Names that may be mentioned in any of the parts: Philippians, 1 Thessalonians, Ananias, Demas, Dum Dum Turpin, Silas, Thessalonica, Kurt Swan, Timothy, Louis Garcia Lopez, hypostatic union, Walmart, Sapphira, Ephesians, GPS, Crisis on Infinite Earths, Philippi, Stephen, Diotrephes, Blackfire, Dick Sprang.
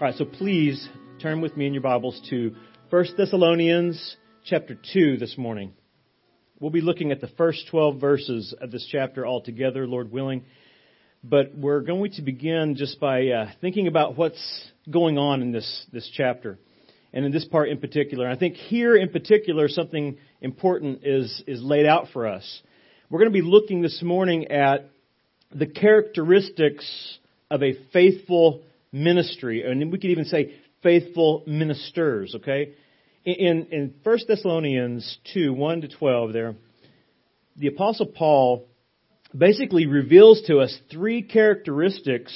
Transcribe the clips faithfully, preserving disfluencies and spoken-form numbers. All right, so please turn with me in your Bibles to First Thessalonians chapter two this morning. We'll be looking at the first twelve verses of this chapter altogether, Lord willing. But we're going to begin just by uh, thinking about what's going on in this, this chapter, and in this part in particular. And I think here in particular, something important is, is laid out for us. We're going to be looking this morning at the characteristics of a faithful ministry, and we could even say faithful ministers, okay? In in First Thessalonians two, one to twelve there, the Apostle Paul basically reveals to us three characteristics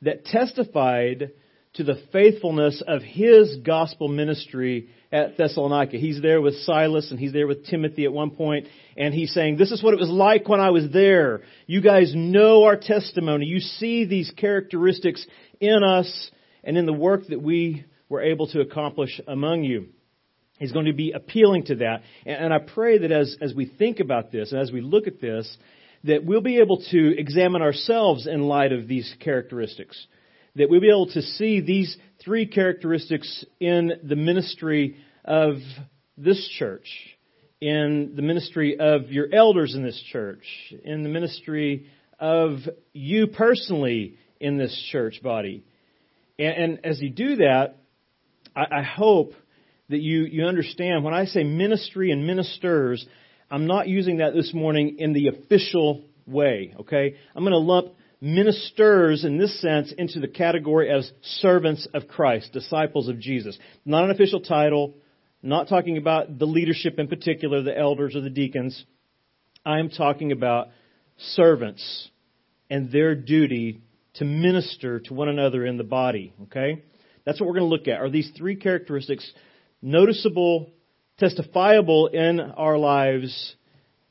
that testified to the faithfulness of his gospel ministry at Thessalonica. He's there with Silas, and he's there with Timothy at one point, and he's saying, this is what it was like when I was there. You guys know our testimony. You see these characteristics in us and in the work that we were able to accomplish among you. He's going to be appealing to that. And I pray that as, as we think about this and as we look at this, that we'll be able to examine ourselves in light of these characteristics, that we'll be able to see these three characteristics in the ministry of this church, in the ministry of your elders in this church, in the ministry of you personally in this church body. And, and as you do that, I, I hope that you, you understand when I say ministry and ministers, I'm not using that this morning in the official way, okay? I'm going to lump ministers in this sense into the category as servants of Christ, disciples of Jesus. Not an official title, not talking about the leadership in particular, the elders or the deacons. I am talking about servants and their duty to minister to one another in the body, okay? That's what we're going to look at. Are these three characteristics noticeable, testifiable in our lives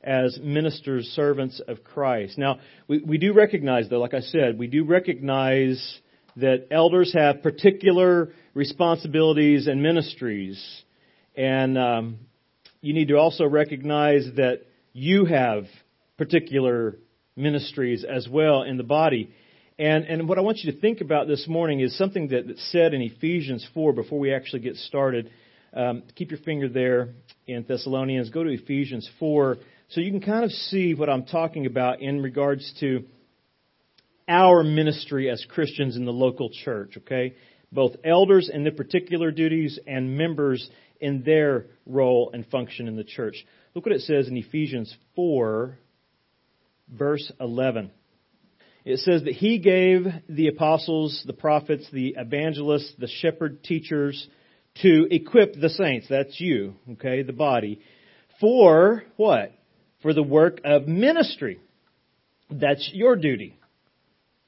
as ministers, servants of Christ? Now, we, we do recognize, though, like I said, we do recognize that elders have particular responsibilities and ministries. And um, you need to also recognize that you have particular ministries as well in the body. And and what I want you to think about this morning is something that, that's said in Ephesians four before we actually get started. Um, keep your finger there in Thessalonians. Go to Ephesians four so you can kind of see what I'm talking about in regards to our ministry as Christians in the local church, okay? Both elders and their particular duties and members in their role and function in the church. Look what it says in Ephesians four, verse eleven. It says that he gave the apostles, the prophets, the evangelists, the shepherd teachers to equip the saints. That's you, okay, the body. For what? For the work of ministry. That's your duty.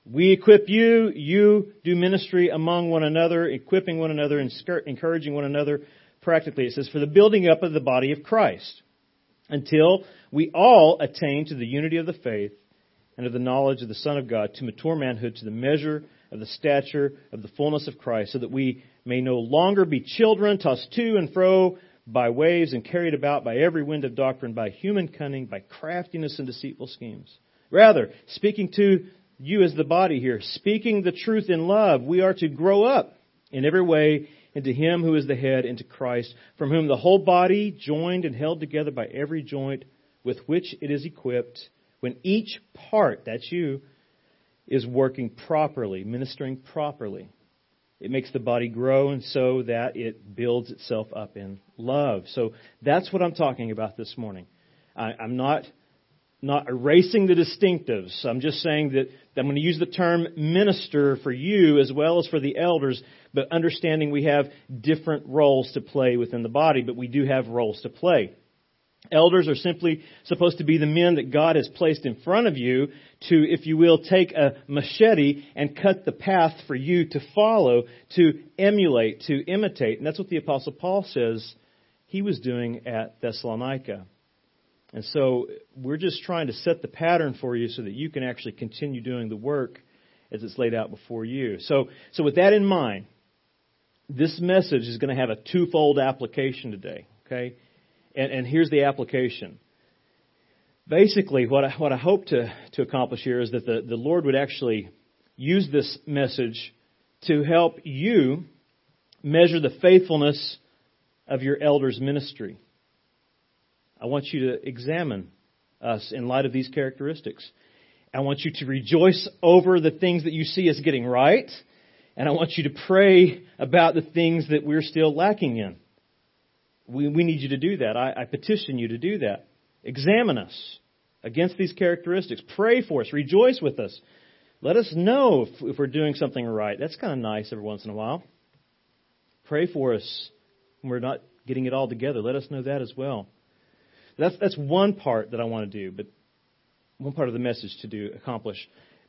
We equip you. You do ministry among one another, equipping one another, and encouraging one another practically. It says for the building up of the body of Christ until we all attain to the unity of the faith and of the knowledge of the Son of God, to mature manhood, to the measure of the stature of the fullness of Christ, so that we may no longer be children, tossed to and fro by waves and carried about by every wind of doctrine, by human cunning, by craftiness and deceitful schemes. Rather, speaking to you as the body here, speaking the truth in love, we are to grow up in every way into Him who is the head, into Christ, from whom the whole body, joined and held together by every joint with which it is equipped, when each part, that's you, is working properly, ministering properly, it makes the body grow, and so that it builds itself up in love. So that's what I'm talking about this morning. I, I'm not not erasing the distinctives. I'm just saying that I'm going to use the term minister for you as well as for the elders, but understanding we have different roles to play within the body, but we do have roles to play. Elders are simply supposed to be the men that God has placed in front of you to, if you will, take a machete and cut the path for you to follow, to emulate, to imitate. And that's what the Apostle Paul says he was doing at Thessalonica. And so we're just trying to set the pattern for you so that you can actually continue doing the work as it's laid out before you. So, so with that in mind, this message is going to have a twofold application today, okay? And, and here's the application. Basically, what I, what I hope to, to accomplish here is that the, the Lord would actually use this message to help you measure the faithfulness of your elders' ministry. I want you to examine us in light of these characteristics. I want you to rejoice over the things that you see us getting right, and I want you to pray about the things that we're still lacking in. We, we need you to do that. I, I petition you to do that. Examine us against these characteristics. Pray for us. Rejoice with us. Let us know if, if we're doing something right. That's kind of nice every once in a while. Pray for us when we're not getting it all together. Let us know that as well. That's that's one part that I want to do, but one part of the message to do, accomplish.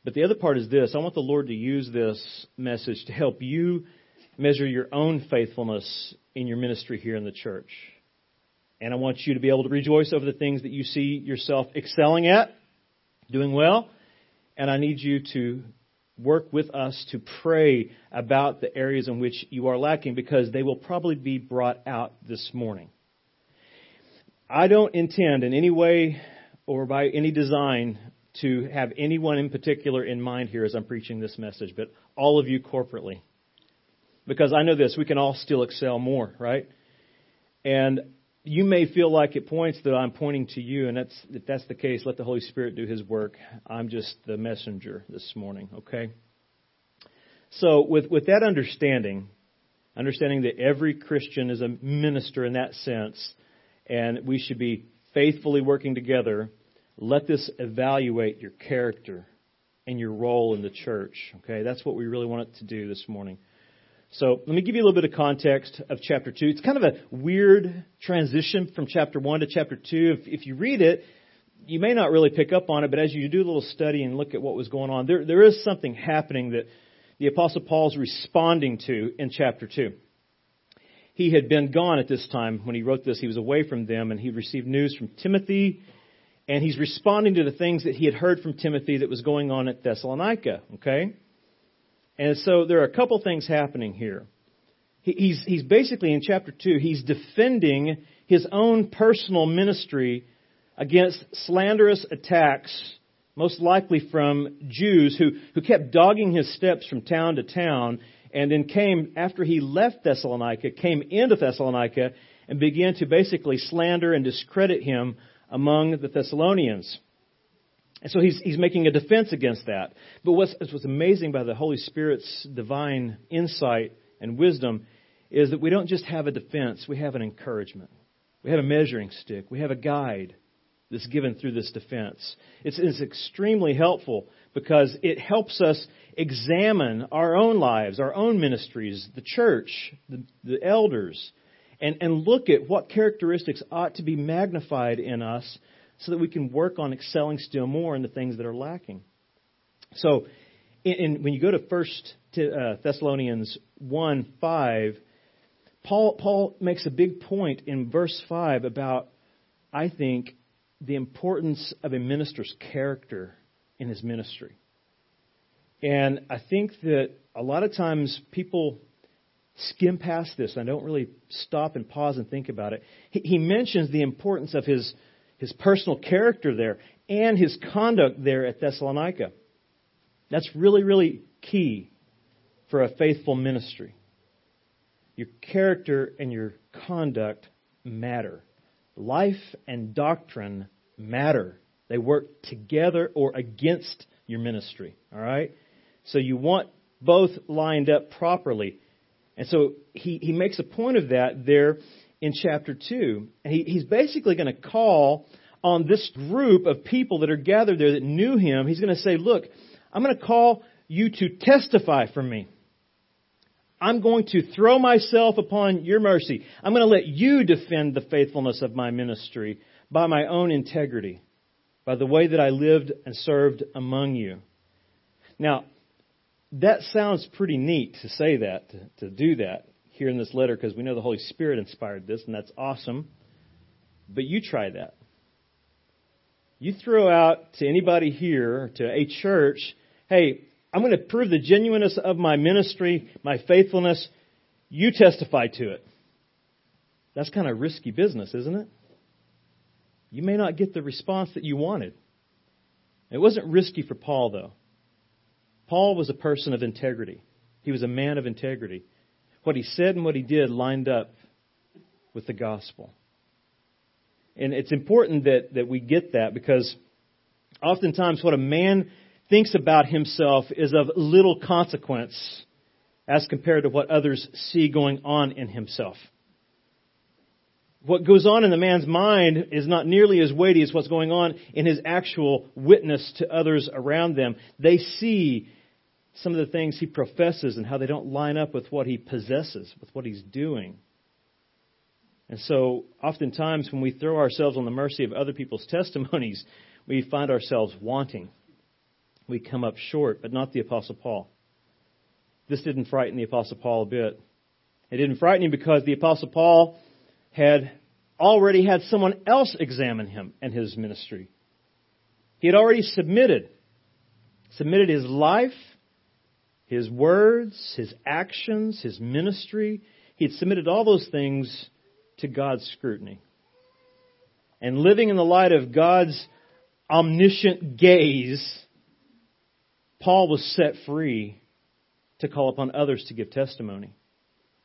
But the other part is this. I want the Lord to use this message to help you measure your own faithfulness in your ministry here in the church. And I want you to be able to rejoice over the things that you see yourself excelling at, doing well. And I need you to work with us to pray about the areas in which you are lacking, because they will probably be brought out this morning. I don't intend in any way or by any design to have anyone in particular in mind here as I'm preaching this message, but all of you corporately. Because I know this, we can all still excel more, right? And you may feel like at points that I'm pointing to you, and that's, if that's the case, let the Holy Spirit do His work. I'm just the messenger this morning, okay? So with, with that understanding, understanding that every Christian is a minister in that sense, and we should be faithfully working together, let this evaluate your character and your role in the church, okay? That's what we really want it to do this morning. So let me give you a little bit of context of chapter two. It's kind of a weird transition from chapter one to chapter two. If, if you read it, you may not really pick up on it, but as you do a little study and look at what was going on, there there is something happening that the Apostle Paul's responding to in chapter two. He had been gone at this time. When he wrote this, he was away from them, and he received news from Timothy, and he's responding to the things that he had heard from Timothy that was going on at Thessalonica, okay? And so there are a couple things happening here. He's he's basically in chapter two, he's defending his own personal ministry against slanderous attacks, most likely from Jews who, who kept dogging his steps from town to town, and then came, after he left Thessalonica, came into Thessalonica and began to basically slander and discredit him among the Thessalonians. And so he's he's making a defense against that. But what's what's amazing by the Holy Spirit's divine insight and wisdom is that we don't just have a defense, we have an encouragement. We have a measuring stick. We have a guide that's given through this defense. It's, it's extremely helpful because it helps us examine our own lives, our own ministries, the church, the, the elders, and, and look at what characteristics ought to be magnified in us, so that we can work on excelling still more in the things that are lacking. So in, in, when you go to First Thessalonians one five, Paul, Paul makes a big point in verse five about, I think, the importance of a minister's character in his ministry. And I think that a lot of times people skim past this and don't really stop and pause and think about it. He, he mentions the importance of his His personal character there, and his conduct there at Thessalonica. That's really, really key for a faithful ministry. Your character and your conduct matter. Life and doctrine matter. They work together or against your ministry, all right? So you want both lined up properly. And so he, he makes a point of that there in chapter two, and he, he's basically going to call on this group of people that are gathered there that knew him. He's going to say, look, I'm going to call you to testify for me. I'm going to throw myself upon your mercy. I'm going to let you defend the faithfulness of my ministry by my own integrity, by the way that I lived and served among you. Now, that sounds pretty neat to say that, to, to do that here in this letter, because we know the Holy Spirit inspired this, and that's awesome. But you try that. You throw out to anybody here, to a church, hey, I'm going to prove the genuineness of my ministry, my faithfulness. You testify to it. That's kind of risky business, isn't it? You may not get the response that you wanted. It wasn't risky for Paul, though. Paul was a person of integrity. He was a man of integrity. What he said and what he did lined up with the gospel. And it's important that, that we get that, because oftentimes what a man thinks about himself is of little consequence as compared to what others see going on in himself. What goes on in the man's mind is not nearly as weighty as what's going on in his actual witness to others around them. They see some of the things he professes and how they don't line up with what he possesses, with what he's doing. And so oftentimes when we throw ourselves on the mercy of other people's testimonies, we find ourselves wanting. We come up short, but not the Apostle Paul. This didn't frighten the Apostle Paul a bit. It didn't frighten him because the Apostle Paul had already had someone else examine him and his ministry. He had already submitted, submitted his life, his words, his actions, his ministry. He had submitted all those things to God's scrutiny. And living in the light of God's omniscient gaze, Paul was set free to call upon others to give testimony.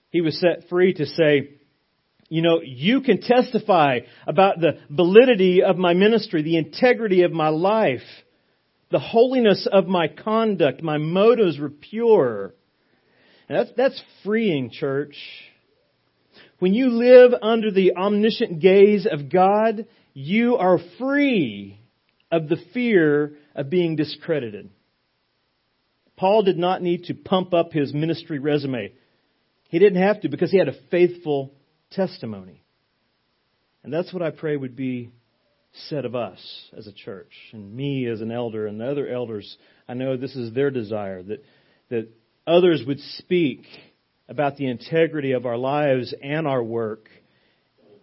He was set free to say, you know, you can testify about the validity of my ministry, the integrity of my life, the holiness of my conduct. My motives were pure. And that's, that's freeing, church. When you live under the omniscient gaze of God, you are free of the fear of being discredited. Paul did not need to pump up his ministry resume. He didn't have to, because he had a faithful testimony. And that's what I pray would be said of us as a church, and me as an elder, and the other elders. I know this is their desire, that that others would speak about the integrity of our lives and our work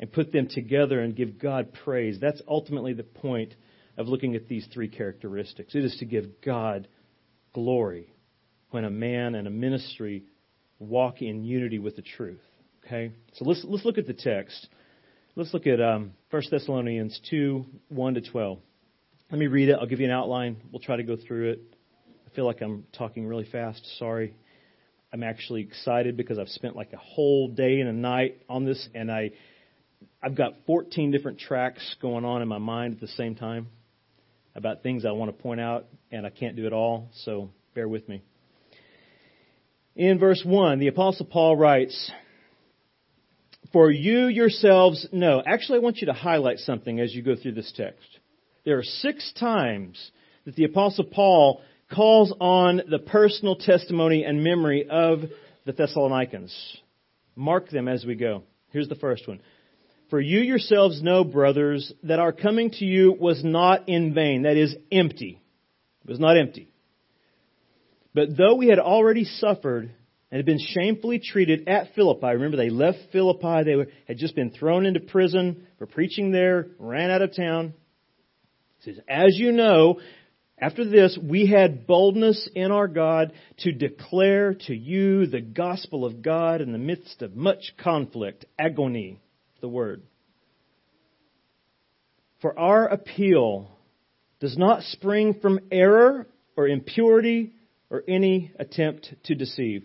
and put them together and give God praise. That's ultimately the point of looking at these three characteristics. It is to give God glory when a man and a ministry walk in unity with the truth. Okay, so let's let's look at the text. Let's look at um, First Thessalonians two, one to twelve. Let me read it. I'll give you an outline. We'll try to go through it. I feel like I'm talking really fast. Sorry. I'm actually excited because I've spent like a whole day and a night on this, and I, I've got fourteen different tracks going on in my mind at the same time about things I want to point out, and I can't do it all, so bear with me. In verse one, the Apostle Paul writes, "For you yourselves know." Actually, I want you to highlight something as you go through this text. There are six times that the Apostle Paul calls on the personal testimony and memory of the Thessalonians. Mark them as we go. Here's the first one. "For you yourselves know, brothers, that our coming to you was not in vain." That is empty. It was not empty. "But though we had already suffered and had been shamefully treated at Philippi." Remember, they left Philippi. They were, had just been thrown into prison for preaching there, ran out of town. He says, "As you know, after this, we had boldness in our God to declare to you the gospel of God in the midst of much conflict," agony, the word. "For our appeal does not spring from error or impurity or any attempt to deceive.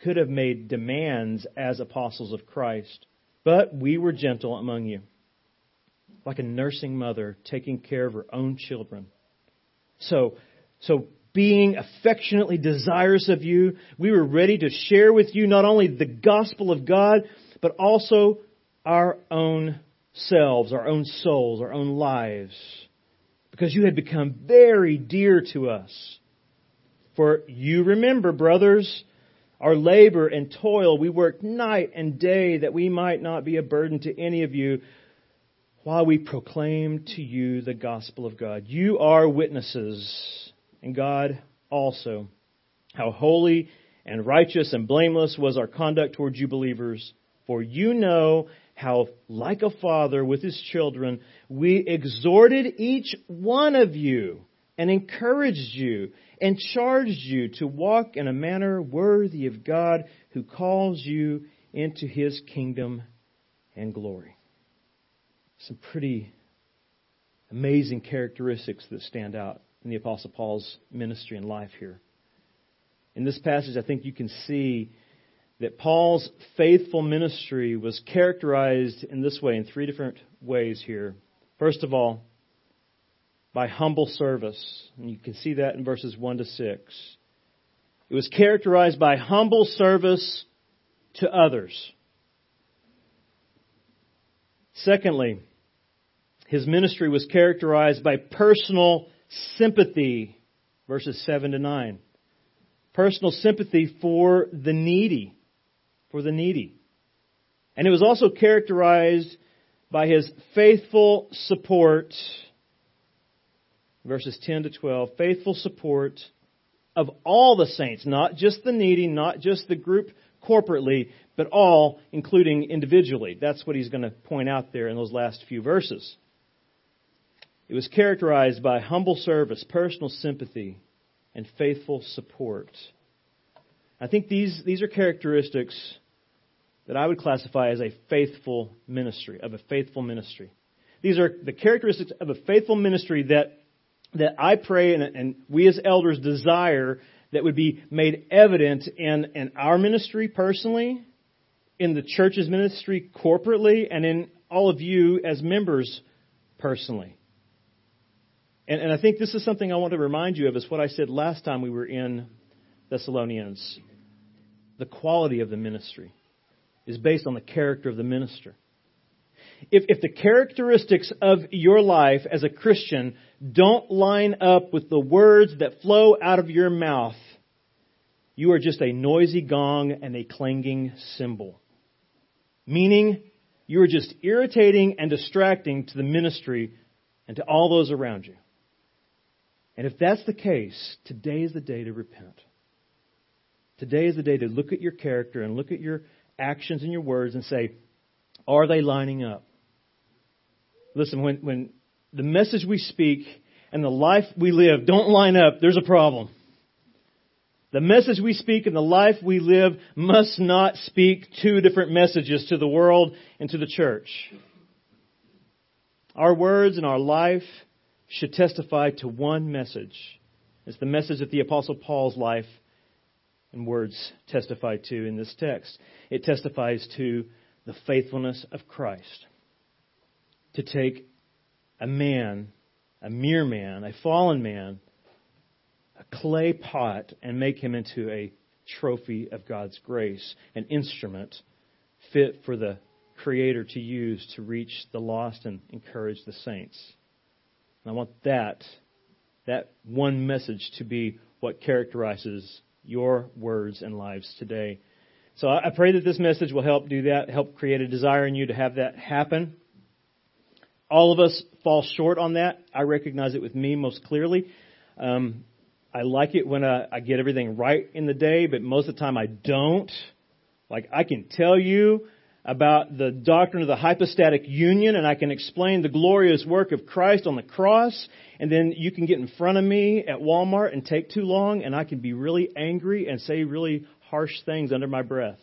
could have made demands as apostles of Christ. But we were gentle among you, like a nursing mother taking care of her own children. So, so being affectionately desirous of you, we were ready to share with you not only the gospel of God, but also our own selves, our own souls, our own lives, because you had become very dear to us. For you remember, brothers, our labor and toil. We worked night and day that we might not be a burden to any of you while we proclaim to you the gospel of God. You are witnesses, and God also, how holy and righteous and blameless was our conduct towards you believers. For you know how, like a father with his children, we exhorted each one of you and encouraged you and charged you to walk in a manner worthy of God who calls you into his kingdom and glory. Some pretty amazing characteristics that stand out in the Apostle Paul's ministry and life here. In this passage, I think you can see that Paul's faithful ministry was characterized in this way, in three different ways here. First of all, by humble service. And you can see that in verses one to six. It was characterized by humble service to others. Secondly, his ministry was characterized by personal sympathy, verses seven to nine. Personal sympathy for the needy, for the needy. And it was also characterized by his faithful support, verses ten to twelve, faithful support of all the saints, not just the needy, not just the group corporately, but all, including individually. That's what he's going to point out there in those last few verses. It was characterized by humble service, personal sympathy, and faithful support. I think these, these are characteristics that I would classify as a faithful ministry, of a faithful ministry. These are the characteristics of a faithful ministry that, that I pray and, and we as elders desire that would be made evident in, in our ministry personally, in the church's ministry corporately, and in all of you as members personally. And, and I think this is something I want to remind you of, is what I said last time we were in Thessalonians. The quality of the ministry is based on the character of the minister. If, if the characteristics of your life as a Christian don't line up with the words that flow out of your mouth, you are just a noisy gong and a clanging cymbal. Meaning, you are just irritating and distracting to the ministry and to all those around you. And if that's the case, today is the day to repent. Today is the day to look at your character and look at your actions and your words and say, are they lining up? Listen, when, when the message we speak and the life we live don't line up, there's a problem. The message we speak and the life we live must not speak two different messages to the world and to the church. Our words and our life should testify to one message. It's the message that the Apostle Paul's life and words testify to in this text. It testifies to the faithfulness of Christ to take a man, a mere man, a fallen man, a clay pot, and make him into a trophy of God's grace, an instrument fit for the Creator to use to reach the lost and encourage the saints. And I want that, that one message to be what characterizes your words and lives today. So I pray that this message will help do that, help create a desire in you to have that happen. All of us fall short on that. I recognize it with me most clearly. Um, I like it when I, I get everything right in the day, but most of the time I don't. Like, I can tell you about the doctrine of the hypostatic union, and I can explain the glorious work of Christ on the cross, and then you can get in front of me at Walmart and take too long, and I can be really angry and say really harsh things under my breath.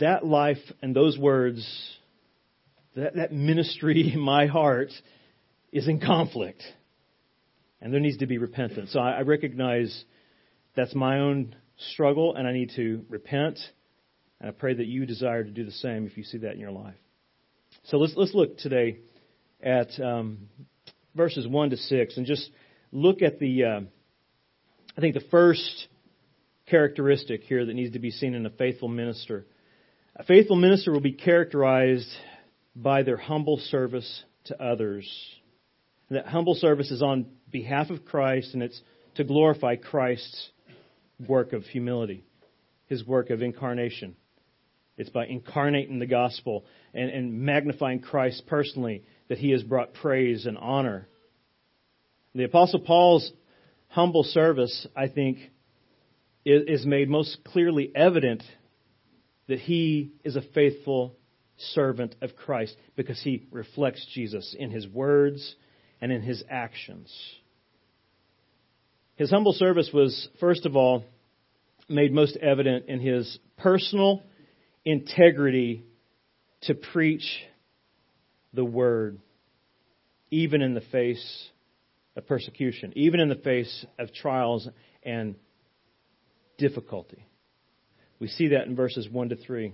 That life and those words, that, that ministry in my heart is in conflict. And there needs to be repentance. So I, I recognize that's my own struggle and I need to repent. And I pray that you desire to do the same if you see that in your life. So let's let's look today at um, verses one to six and just look at the, uh, I think the first characteristic here that needs to be seen in a faithful minister. A faithful minister will be characterized by their humble service to others. And that humble service is on behalf of Christ, and it's to glorify Christ's work of humility, his work of incarnation. It's by incarnating the gospel and, and magnifying Christ personally that he has brought praise and honor. The Apostle Paul's humble service, I think, is made most clearly evident that he is a faithful servant of Christ because he reflects Jesus in his words and in his actions. His humble service was, first of all, made most evident in his personal integrity to preach the word, even in the face of persecution, even in the face of trials and difficulty. We see that in verses one to three.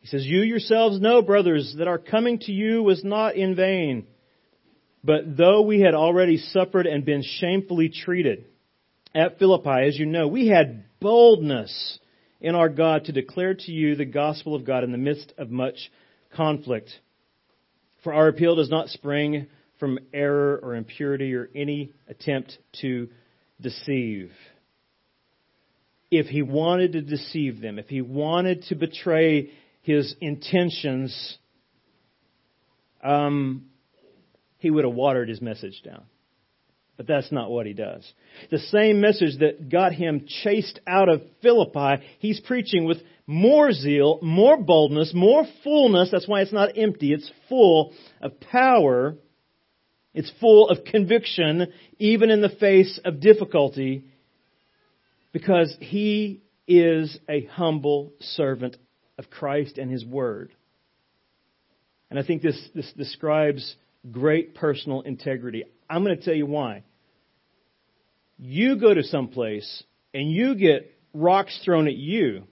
He says, "You yourselves know, brothers, that our coming to you was not in vain. But though we had already suffered and been shamefully treated at Philippi, as you know, we had boldness in our God to declare to you the gospel of God in the midst of much conflict. For our appeal does not spring from error or impurity or any attempt to deceive." If he wanted to deceive them, if he wanted to betray his intentions, um, he would have watered his message down. But that's not what he does. The same message that got him chased out of Philippi, he's preaching with more zeal, more boldness, more fullness. That's why it's not empty. It's full of power. It's full of conviction, even in the face of difficulty, because he is a humble servant of Christ and his word. And I think this, this describes great personal integrity. I'm going to tell you why. You go to some place and you get rocks thrown at you.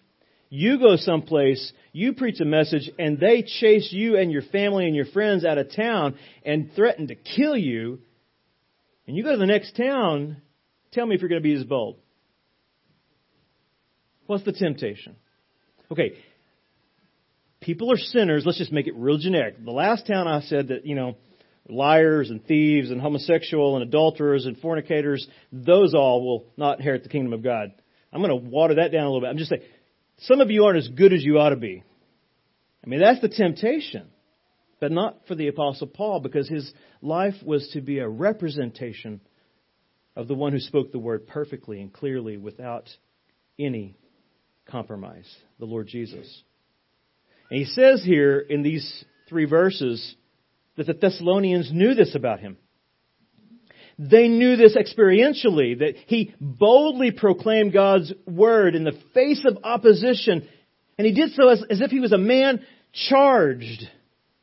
You go someplace, you preach a message, and they chase you and your family and your friends out of town and threaten to kill you. And you go to the next town. Tell me if you're going to be as bold. What's the temptation? Okay. People are sinners. Let's just make it real generic. The last town I said that, you know, liars and thieves and homosexual and adulterers and fornicators, those all will not inherit the kingdom of God. I'm going to water that down a little bit. I'm just saying, some of you aren't as good as you ought to be. I mean, that's the temptation, but not for the Apostle Paul, because his life was to be a representation of the one who spoke the word perfectly and clearly without any compromise, the Lord Jesus. And he says here in these three verses that the Thessalonians knew this about him. They knew this experientially, that he boldly proclaimed God's word in the face of opposition. And he did so as, as if he was a man charged,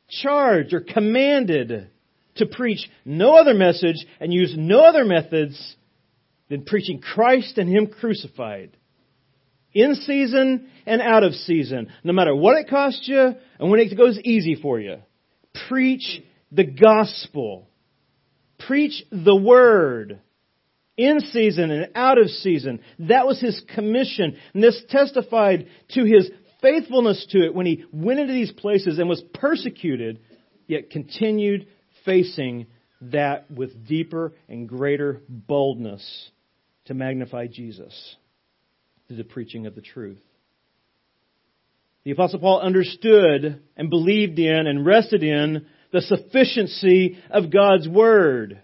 charged or commanded to preach no other message and use no other methods than preaching Christ and him crucified. In season and out of season. No matter what it costs you and when it goes easy for you. Preach the gospel. Preach the word. In season and out of season. That was his commission. And this testified to his faithfulness to it when he went into these places and was persecuted, yet continued facing that with deeper and greater boldness to magnify Jesus through the preaching of the truth. The Apostle Paul understood and believed in and rested in the sufficiency of God's word.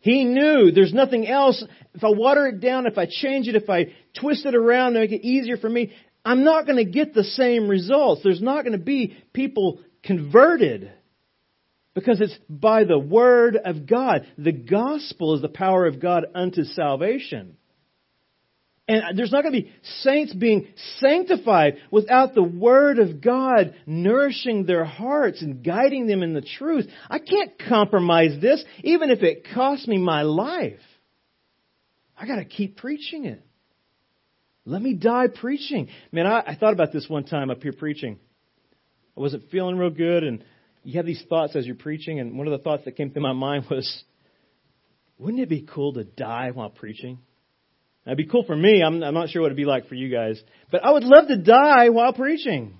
He knew there's nothing else. If I water it down, if I change it, if I twist it around to make it easier for me, I'm not going to get the same results. There's not going to be people converted because it's by the word of God. The gospel is the power of God unto salvation. And there's not going to be saints being sanctified without the word of God nourishing their hearts and guiding them in the truth. I can't compromise this, even if it costs me my life. I got to keep preaching it. Let me die preaching. Man, I, I thought about this one time up here preaching. I wasn't feeling real good, and you have these thoughts as you're preaching. And one of the thoughts that came through my mind was, wouldn't it be cool to die while preaching? That'd be cool for me. I'm, I'm not sure what it'd be like for you guys. But I would love to die while preaching.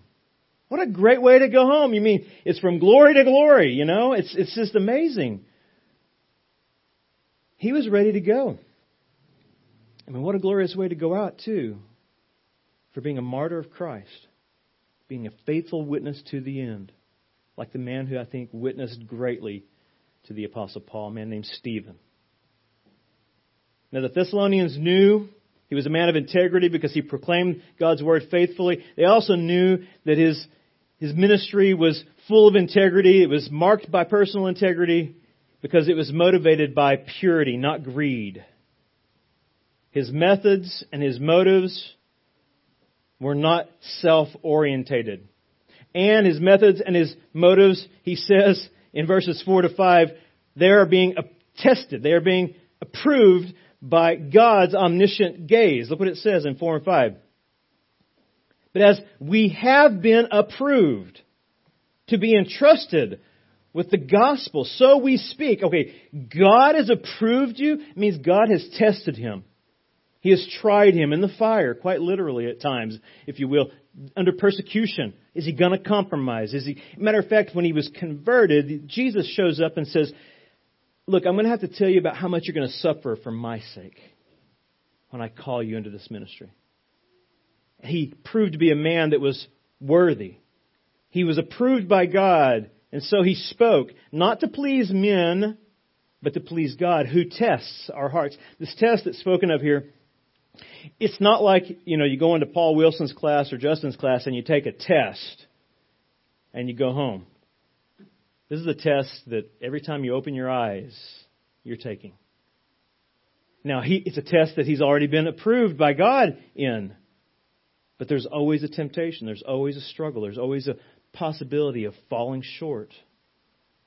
What a great way to go home. You mean, it's from glory to glory, you know? It's, it's just amazing. He was ready to go. I mean, what a glorious way to go out, too, for being a martyr of Christ, being a faithful witness to the end, like the man who I think witnessed greatly to the Apostle Paul, a man named Stephen. Now, the Thessalonians knew He was a man of integrity because he proclaimed God's word faithfully. They also knew that his, his ministry was full of integrity. It was marked by personal integrity because it was motivated by purity, not greed. His methods and his motives were not self-orientated. And his methods and his motives, he says in verses four to five, they are being tested. They are being approved by God's omniscient gaze. Look what it says in four and five. But as we have been approved to be entrusted with the gospel, so we speak. Okay, God has approved you. It means God has tested him. He has tried him in the fire, quite literally at times, if you will, under persecution. Is he going to compromise? Is he? Matter of fact, when he was converted, Jesus shows up and says, look, I'm going to have to tell you about how much you're going to suffer for my sake when I call you into this ministry. He proved to be a man that was worthy. He was approved by God, and so he spoke, not to please men, but to please God, who tests our hearts. This test that's spoken of here, it's not like, you know, you go into Paul Wilson's class or Justin's class and you take a test and you go home. This is a test that every time you open your eyes, you're taking. Now, he, it's a test that he's already been approved by God in. But there's always a temptation. There's always a struggle. There's always a possibility of falling short.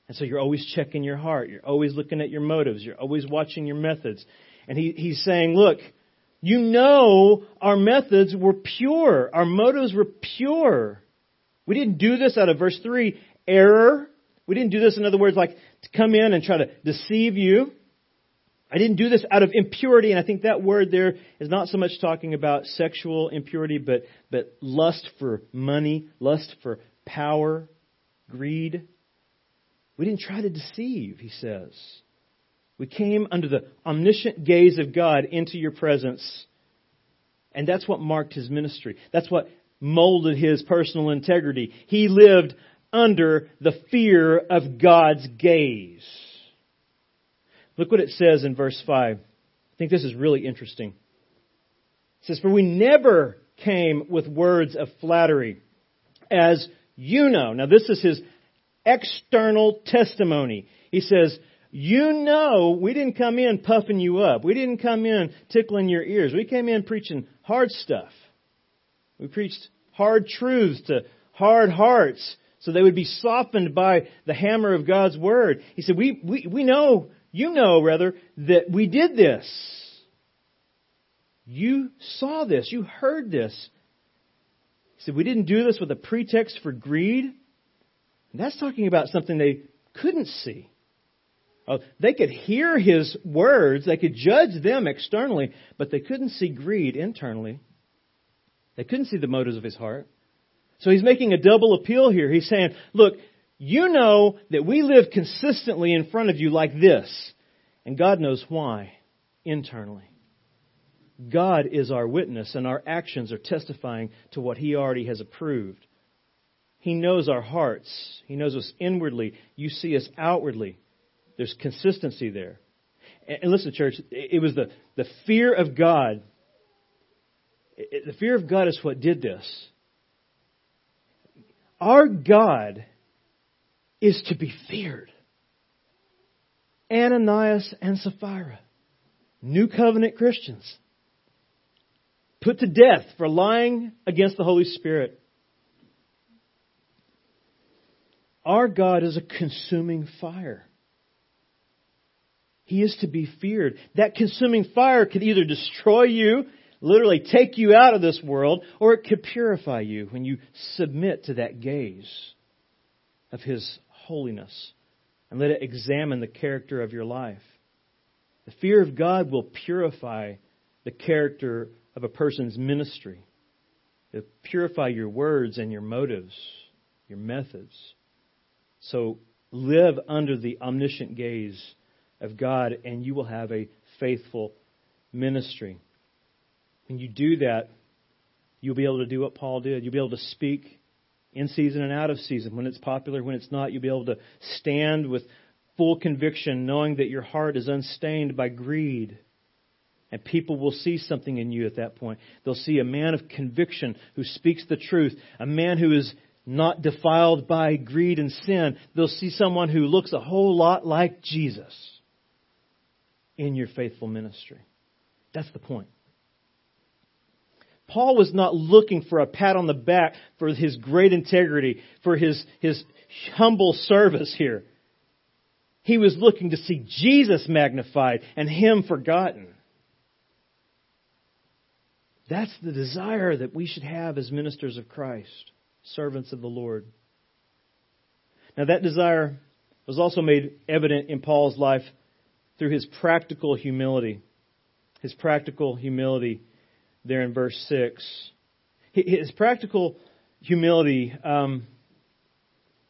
And so you're always checking your heart. You're always looking at your motives. You're always watching your methods. And he, he's saying, look, you know our methods were pure. Our motives were pure. We didn't do this out of verse three, error. We didn't do this, in other words, like to come in and try to deceive you. I didn't do this out of impurity. And I think that word there is not so much talking about sexual impurity, but, but lust for money, lust for power, greed. We didn't try to deceive, he says. We came under the omniscient gaze of God into your presence. And that's what marked his ministry. That's what molded his personal integrity. He lived under the fear of God's gaze. Look what it says in verse five. I think this is really interesting. It says, for we never came with words of flattery, as you know. Now, this is his external testimony. He says, you know, we didn't come in puffing you up. We didn't come in tickling your ears. We came in preaching hard stuff. We preached hard truths to hard hearts, so they would be softened by the hammer of God's word. He said, we, we, we know, you know, rather, that we did this. You saw this. You heard this. He said, we didn't do this with a pretext for greed. And that's talking about something they couldn't see. Oh, they could hear his words. They could judge them externally, but they couldn't see greed internally. They couldn't see the motives of his heart. So he's making a double appeal here. He's saying, look, you know that we live consistently in front of you like this. And God knows why internally. God is our witness, and our actions are testifying to what he already has approved. He knows our hearts. He knows us inwardly. You see us outwardly. There's consistency there. And listen, church, it was the, the fear of God. The fear of God is what did this. Our God is to be feared. Ananias and Sapphira, New Covenant Christians, put to death for lying against the Holy Spirit. Our God is a consuming fire. He is to be feared. That consuming fire could either destroy you, literally take you out of this world, or it could purify you when you submit to that gaze of his holiness and let it examine the character of your life. The fear of God will purify the character of a person's ministry. It'll purify your words and your motives, your methods. So live under the omniscient gaze of God, and you will have a faithful ministry. When you do that, you'll be able to do what Paul did. You'll be able to speak in season and out of season. When it's popular, when it's not, you'll be able to stand with full conviction, knowing that your heart is unstained by greed. And people will see something in you at that point. They'll see a man of conviction who speaks the truth, a man who is not defiled by greed and sin. They'll see someone who looks a whole lot like Jesus in your faithful ministry. That's the point. Paul was not looking for a pat on the back for his great integrity, for his, his humble service here. He was looking to see Jesus magnified and him forgotten. That's the desire that we should have as ministers of Christ, servants of the Lord. Now, that desire was also made evident in Paul's life through his practical humility. His practical humility there in verse six. His practical humility um,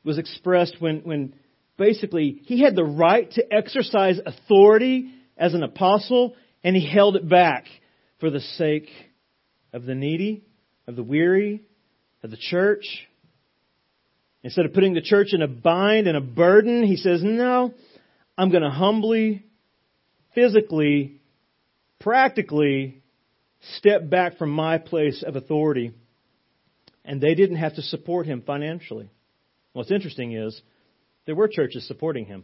was expressed when, when basically he had the right to exercise authority as an apostle, and he held it back for the sake of of the needy, of the weary, of the church. Instead of putting the church in a bind and a burden, he says, no, I'm going to humbly, physically, practically step back from my place of authority. And they didn't have to support him financially. What's interesting is there were churches supporting him.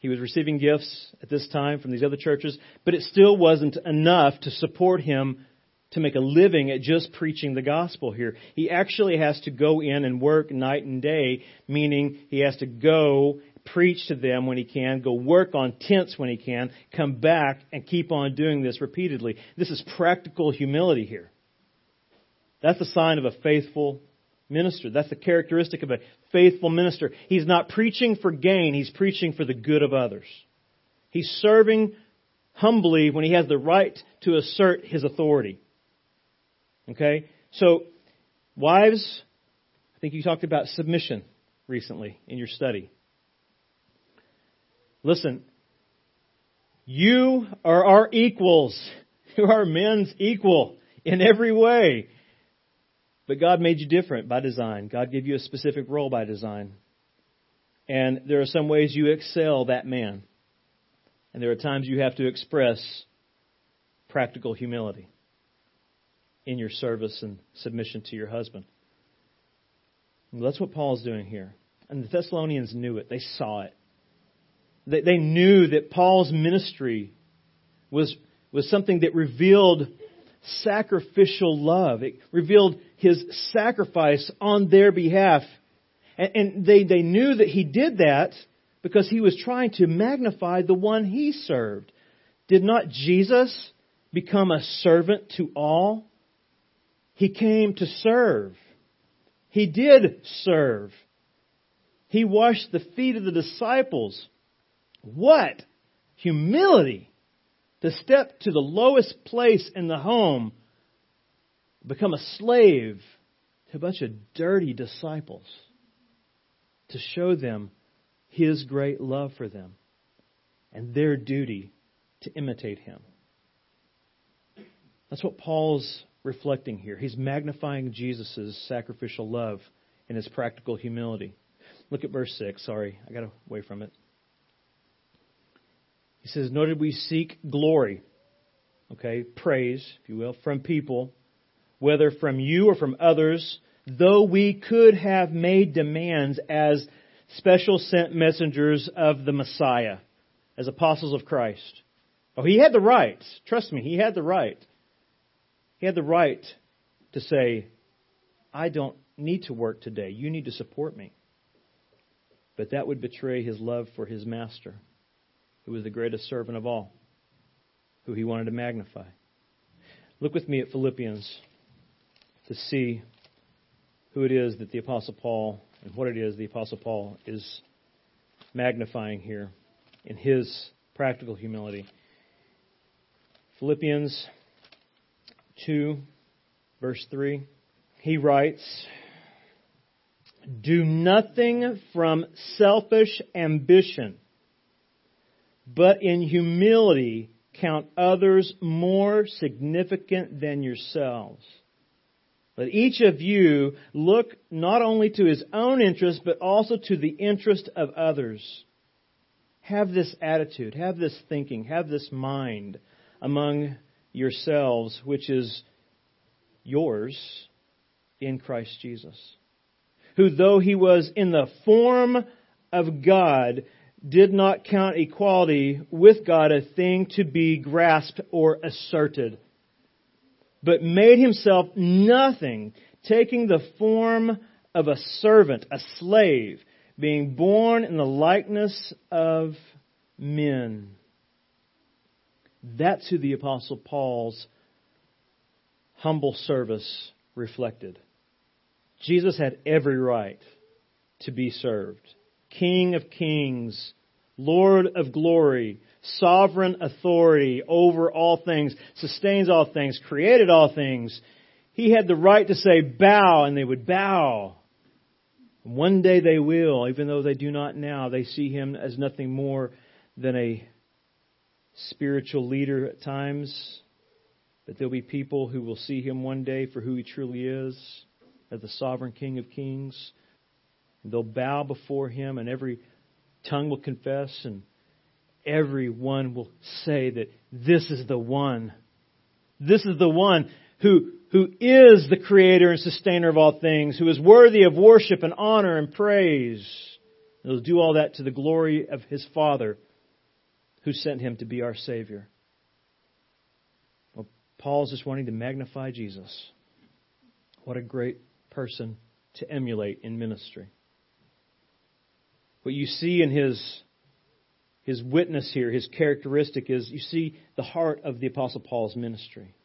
He was receiving gifts at this time from these other churches, but it still wasn't enough to support him to make a living at just preaching the gospel here. He actually has to go in and work night and day, meaning he has to go preach to them when he can, go work on tents when he can, come back and keep on doing this repeatedly. This is practical humility here. That's a sign of a faithful minister. That's the characteristic of a faithful minister. He's not preaching for gain. He's preaching for the good of others. He's serving humbly when he has the right to assert his authority. Okay, so wives, I think you talked about submission recently in your study. Listen, you are our equals. You are men's equal in every way. But God made you different by design. God gave you a specific role by design. And there are some ways you excel that man. And there are times you have to express practical humility in your service and submission to your husband. And that's what Paul's doing here. And the Thessalonians knew it. They saw it. They, they knew that Paul's ministry was, was something that revealed sacrificial love. It revealed his sacrifice on their behalf. And, and they, they knew that he did that because he was trying to magnify the one he served. Did not Jesus become a servant to all? He came to serve. He did serve. He washed the feet of the disciples. What humility to step to the lowest place in the home, become a slave to a bunch of dirty disciples to show them his great love for them and their duty to imitate him. That's what Paul's reflecting here. He's magnifying Jesus' sacrificial love and his practical humility. Look at verse six. Sorry, I got away from it. He says, nor did we seek glory, okay, praise, if you will, from people, whether from you or from others, though we could have made demands as special sent messengers of the Messiah, as apostles of Christ. Oh, he had the right. Trust me, he had the right. He had the right to say, I don't need to work today. You need to support me. But that would betray his love for his master, who was the greatest servant of all, who he wanted to magnify. Look with me at Philippians to see who it is that the Apostle Paul and what it is the Apostle Paul is magnifying here in his practical humility. Philippians two, verse three, he writes, do nothing from selfish ambition, but in humility count others more significant than yourselves. Let each of you look not only to his own interest, but also to the interest of others. Have this attitude, have this thinking, have this mind among yourselves, which is yours in Christ Jesus, who, though he was in the form of God, did not count equality with God a thing to be grasped or asserted, but made himself nothing, taking the form of a servant, a slave, being born in the likeness of men. That's who the Apostle Paul's humble service reflected. Jesus had every right to be served. King of kings, Lord of glory, sovereign authority over all things, sustains all things, created all things. He had the right to say, bow, and they would bow. One day they will, even though they do not now. They see him as nothing more than a spiritual leader at times. But there'll be people who will see him one day for who he truly is, as the sovereign King of kings. They'll bow before him, and every tongue will confess, and every one will say that this is the one. This is the one who, who is the creator and sustainer of all things, who is worthy of worship and honor and praise. And they'll do all that to the glory of his Father, who sent him to be our Savior. Well, Paul's just wanting to magnify Jesus. What a great person to emulate in ministry. What you see in his, his witness here, his characteristic is you see the heart of the Apostle Paul's ministry.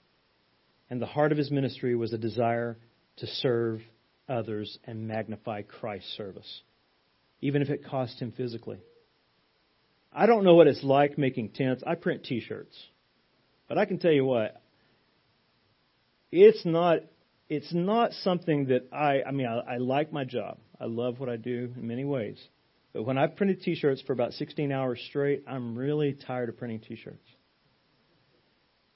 And the heart of his ministry was a desire to serve others and magnify Christ's service, even if it cost him physically. I don't know what it's like making tents. I print T-shirts. But I can tell you what, it's not it's not something that I, I mean, I, I like my job. I love what I do in many ways. But when I've printed T-shirts for about sixteen hours straight, I'm really tired of printing T-shirts.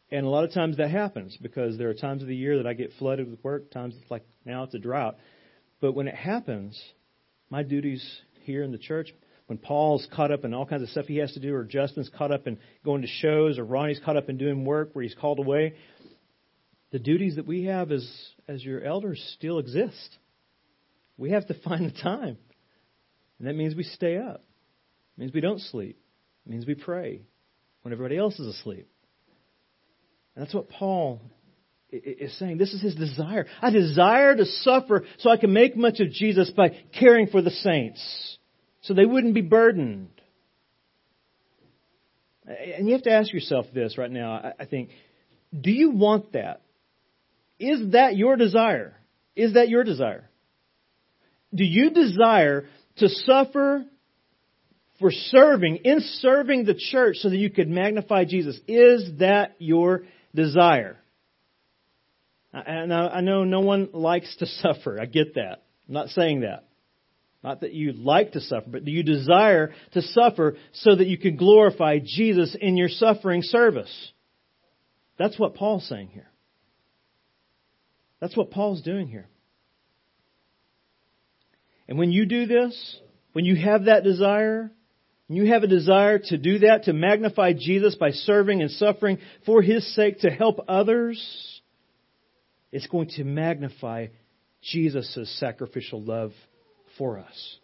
And a lot of times that happens because there are times of the year that I get flooded with work, times it's like now it's a drought. But when it happens, my duties here in the church, when Paul's caught up in all kinds of stuff he has to do, or Justin's caught up in going to shows, or Ronnie's caught up in doing work where he's called away, the duties that we have as, as your elders still exist. We have to find the time. And that means we stay up. It means we don't sleep. It means we pray when everybody else is asleep. And that's what Paul is saying. This is his desire. I desire to suffer so I can make much of Jesus by caring for the saints, so they wouldn't be burdened. And you have to ask yourself this right now, I think. Do you want that? Is that your desire? Is that your desire? Do you desire to suffer for serving, in serving the church so that you could magnify Jesus? Is that your desire? And I know no one likes to suffer. I get that. I'm not saying that. Not that you like to suffer, but do you desire to suffer so that you can glorify Jesus in your suffering service? That's what Paul's saying here. That's what Paul's doing here. And when you do this, when you have that desire, you have a desire to do that, to magnify Jesus by serving and suffering for his sake, to help others, it's going to magnify Jesus' sacrificial love for us.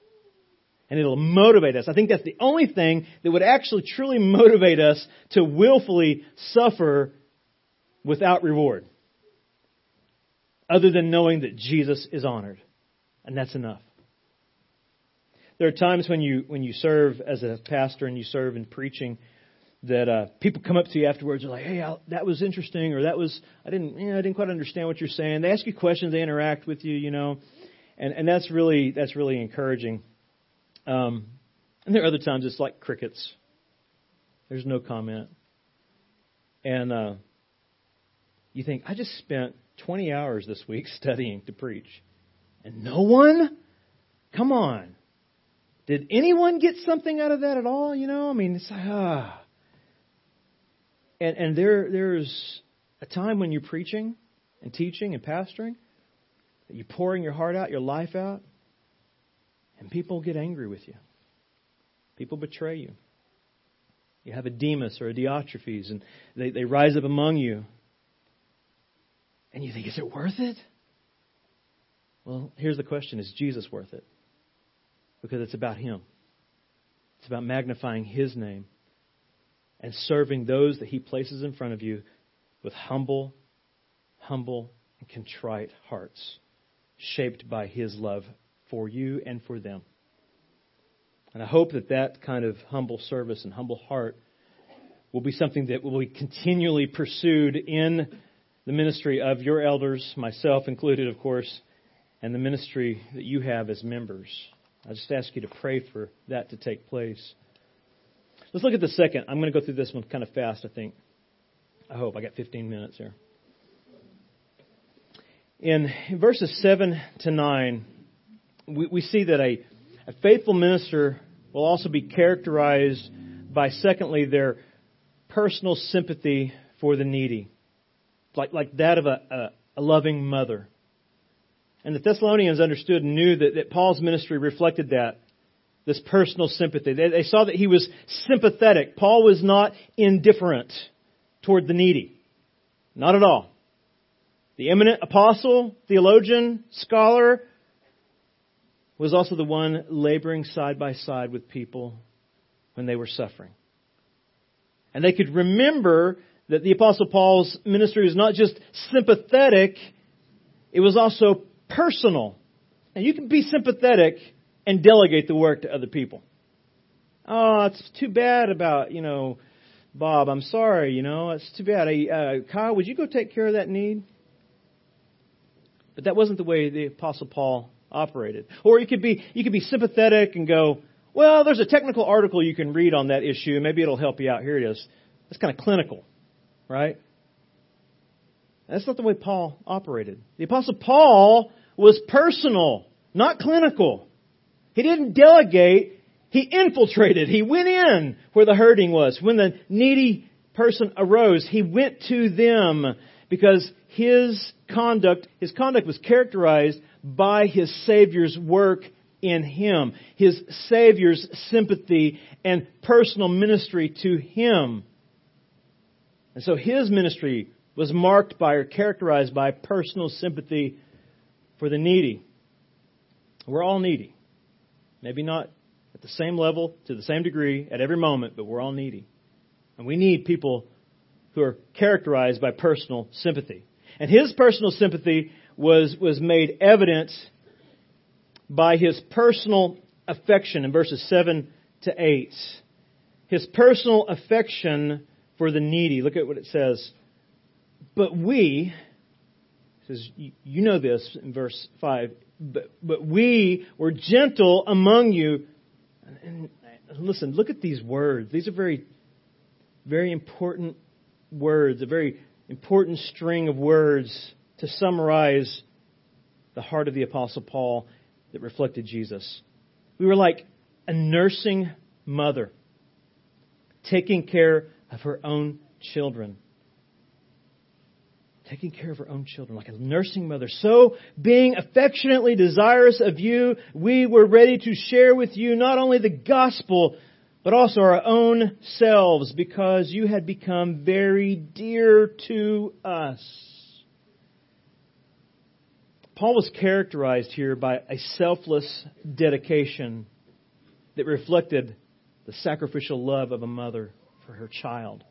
And it'll motivate us. I think that's the only thing that would actually truly motivate us to willfully suffer without reward, other than knowing that Jesus is honored. And that's enough. There are times when you when you serve as a pastor and you serve in preaching that uh, people come up to you afterwards and are like, hey, I'll, that was interesting, or that was, I didn't, you know, I didn't quite understand what you're saying. They ask you questions, they interact with you, you know, and, and that's really that's really encouraging. Um, and there are other times it's like crickets. There's no comment. And uh, you think, I just spent twenty hours this week studying to preach, and no one? Come on. Did anyone get something out of that at all? You know, I mean, it's like, ah. And, and there, there's a time when you're preaching and teaching and pastoring, that you're pouring your heart out, your life out, and people get angry with you. People betray you. You have a Demas or a Diotrephes, and they, they rise up among you. And you think, is it worth it? Well, here's the question. Is Jesus worth it? Because it's about Him. It's about magnifying His name and serving those that He places in front of you with humble, humble, and contrite hearts, shaped by His love for you and for them. And I hope that that kind of humble service and humble heart will be something that will be continually pursued in the ministry of your elders, myself included, of course, and the ministry that you have as members. I just ask you to pray for that to take place. Let's look at the second. I'm going to go through this one kind of fast, I think. I hope. I got fifteen minutes here. In verses seven to nine, we, we see that a, a faithful minister will also be characterized by, secondly, their personal sympathy for the needy, like, like that of a, a, a loving mother. And the Thessalonians understood and knew that, that Paul's ministry reflected that, this personal sympathy. They, they saw that he was sympathetic. Paul was not indifferent toward the needy. Not at all. The eminent apostle, theologian, scholar was also the one laboring side by side with people when they were suffering. And they could remember that the apostle Paul's ministry was not just sympathetic, it was also personal. And you can be sympathetic and delegate the work to other people. Oh, it's too bad about, you know, Bob, I'm sorry, you know, it's too bad. Uh, Kyle, would you go take care of that need? But that wasn't the way the Apostle Paul operated. Or you could be you could be sympathetic and go, well, there's a technical article you can read on that issue. Maybe it'll help you out. Here it is. That's kind of clinical, right? That's not the way Paul operated. The Apostle Paul was personal, not clinical. He didn't delegate. He infiltrated. He went in where the hurting was. When the needy person arose, he went to them because his conduct, his conduct was characterized by his Savior's work in him, his Savior's sympathy and personal ministry to him. And so his ministry was marked by or characterized by personal sympathy for the needy. We're all needy. Maybe not at the same level, to the same degree, at every moment, but we're all needy. And we need people who are characterized by personal sympathy. And his personal sympathy was, was made evident by his personal affection in verses seven to eight. His personal affection for the needy. Look at what it says. But we, it says, you know this in verse five, but, but we were gentle among you. And listen, look at these words. These are very, very important words, a very important string of words to summarize the heart of the Apostle Paul that reflected Jesus. We were like a nursing mother taking care of her own children. Taking care of her own children, like a nursing mother. So, being affectionately desirous of you, we were ready to share with you not only the gospel, but also our own selves, because you had become very dear to us. Paul was characterized here by a selfless dedication that reflected the sacrificial love of a mother for her child.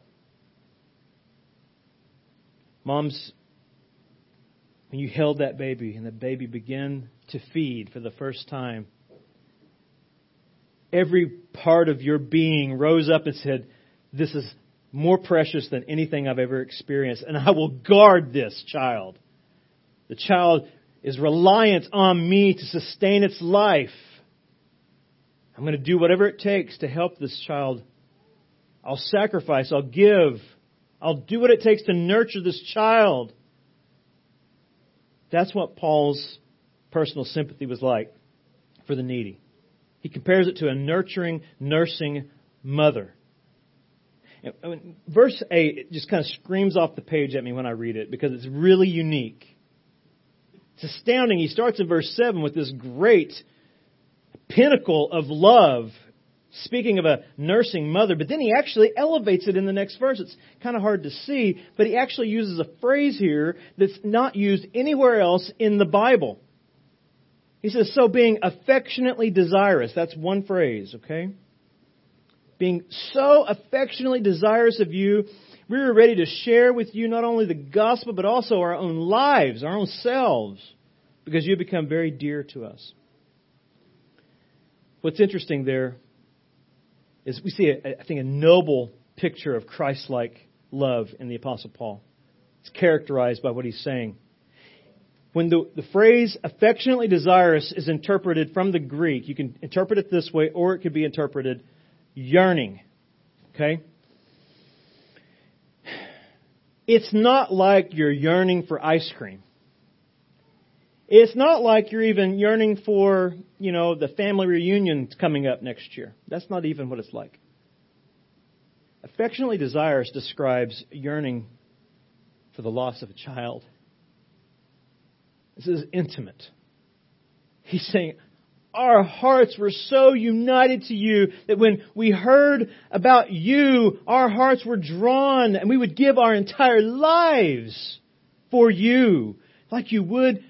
Moms, when you held that baby and the baby began to feed for the first time, every part of your being rose up and said, this is more precious than anything I've ever experienced, and I will guard this child. The child is reliant on me to sustain its life. I'm going to do whatever it takes to help this child. I'll sacrifice. I'll give. I'll do what it takes to nurture this child. That's what Paul's personal sympathy was like for the needy. He compares it to a nurturing, nursing mother. Verse eight, it just kind of screams off the page at me when I read it because it's really unique. It's astounding. He starts in verse seven with this great pinnacle of love, speaking of a nursing mother, but then he actually elevates it in the next verse. It's kind of hard to see, but he actually uses a phrase here that's not used anywhere else in the Bible. He says, so being affectionately desirous, that's one phrase, okay? Being so affectionately desirous of you, we are ready to share with you not only the gospel, but also our own lives, our own selves, because you become very dear to us. What's interesting there is we see, a, I think, a noble picture of Christ-like love in the Apostle Paul. It's characterized by what he's saying. When the, the phrase affectionately desirous is interpreted from the Greek, you can interpret it this way, or it could be interpreted yearning. Okay? It's not like you're yearning for ice cream. It's not like you're even yearning for, you know, the family reunion coming up next year. That's not even what it's like. Affectionately desirous describes yearning for the loss of a child. This is intimate. He's saying, our hearts were so united to you that when we heard about you, our hearts were drawn and we would give our entire lives for you, like you would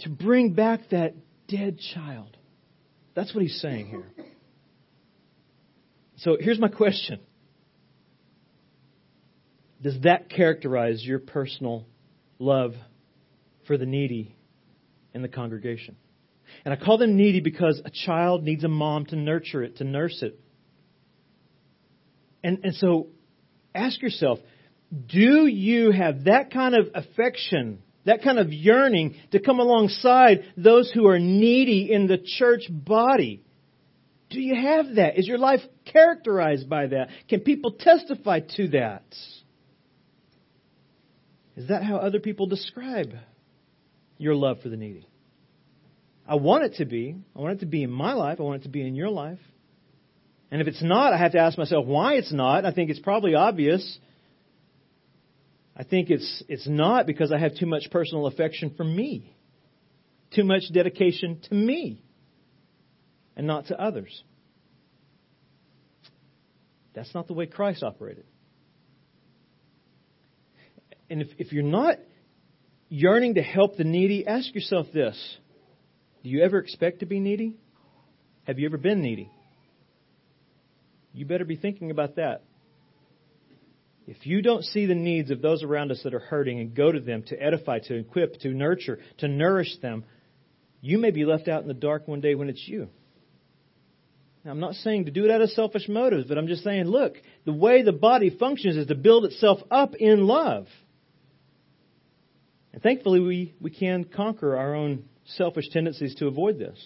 to bring back that dead child. That's what he's saying here. So here's my question. Does that characterize your personal love for the needy in the congregation? And I call them needy because a child needs a mom to nurture it, to nurse it. And, and so ask yourself, do you have that kind of affection, that kind of yearning to come alongside those who are needy in the church body? Do you have that? Is your life characterized by that? Can people testify to that? Is that how other people describe your love for the needy? I want it to be. I want it to be in my life. I want it to be in your life. And if it's not, I have to ask myself why it's not. I think it's probably obvious. I think it's it's not because I have too much personal affection for me, too much dedication to me and not to others. That's not the way Christ operated. And if, if you're not yearning to help the needy, ask yourself this. Do you ever expect to be needy? Have you ever been needy? You better be thinking about that. If you don't see the needs of those around us that are hurting and go to them to edify, to equip, to nurture, to nourish them, you may be left out in the dark one day when it's you. Now, I'm not saying to do it out of selfish motives, but I'm just saying, look, the way the body functions is to build itself up in love. And thankfully, we, we can conquer our own selfish tendencies to avoid this.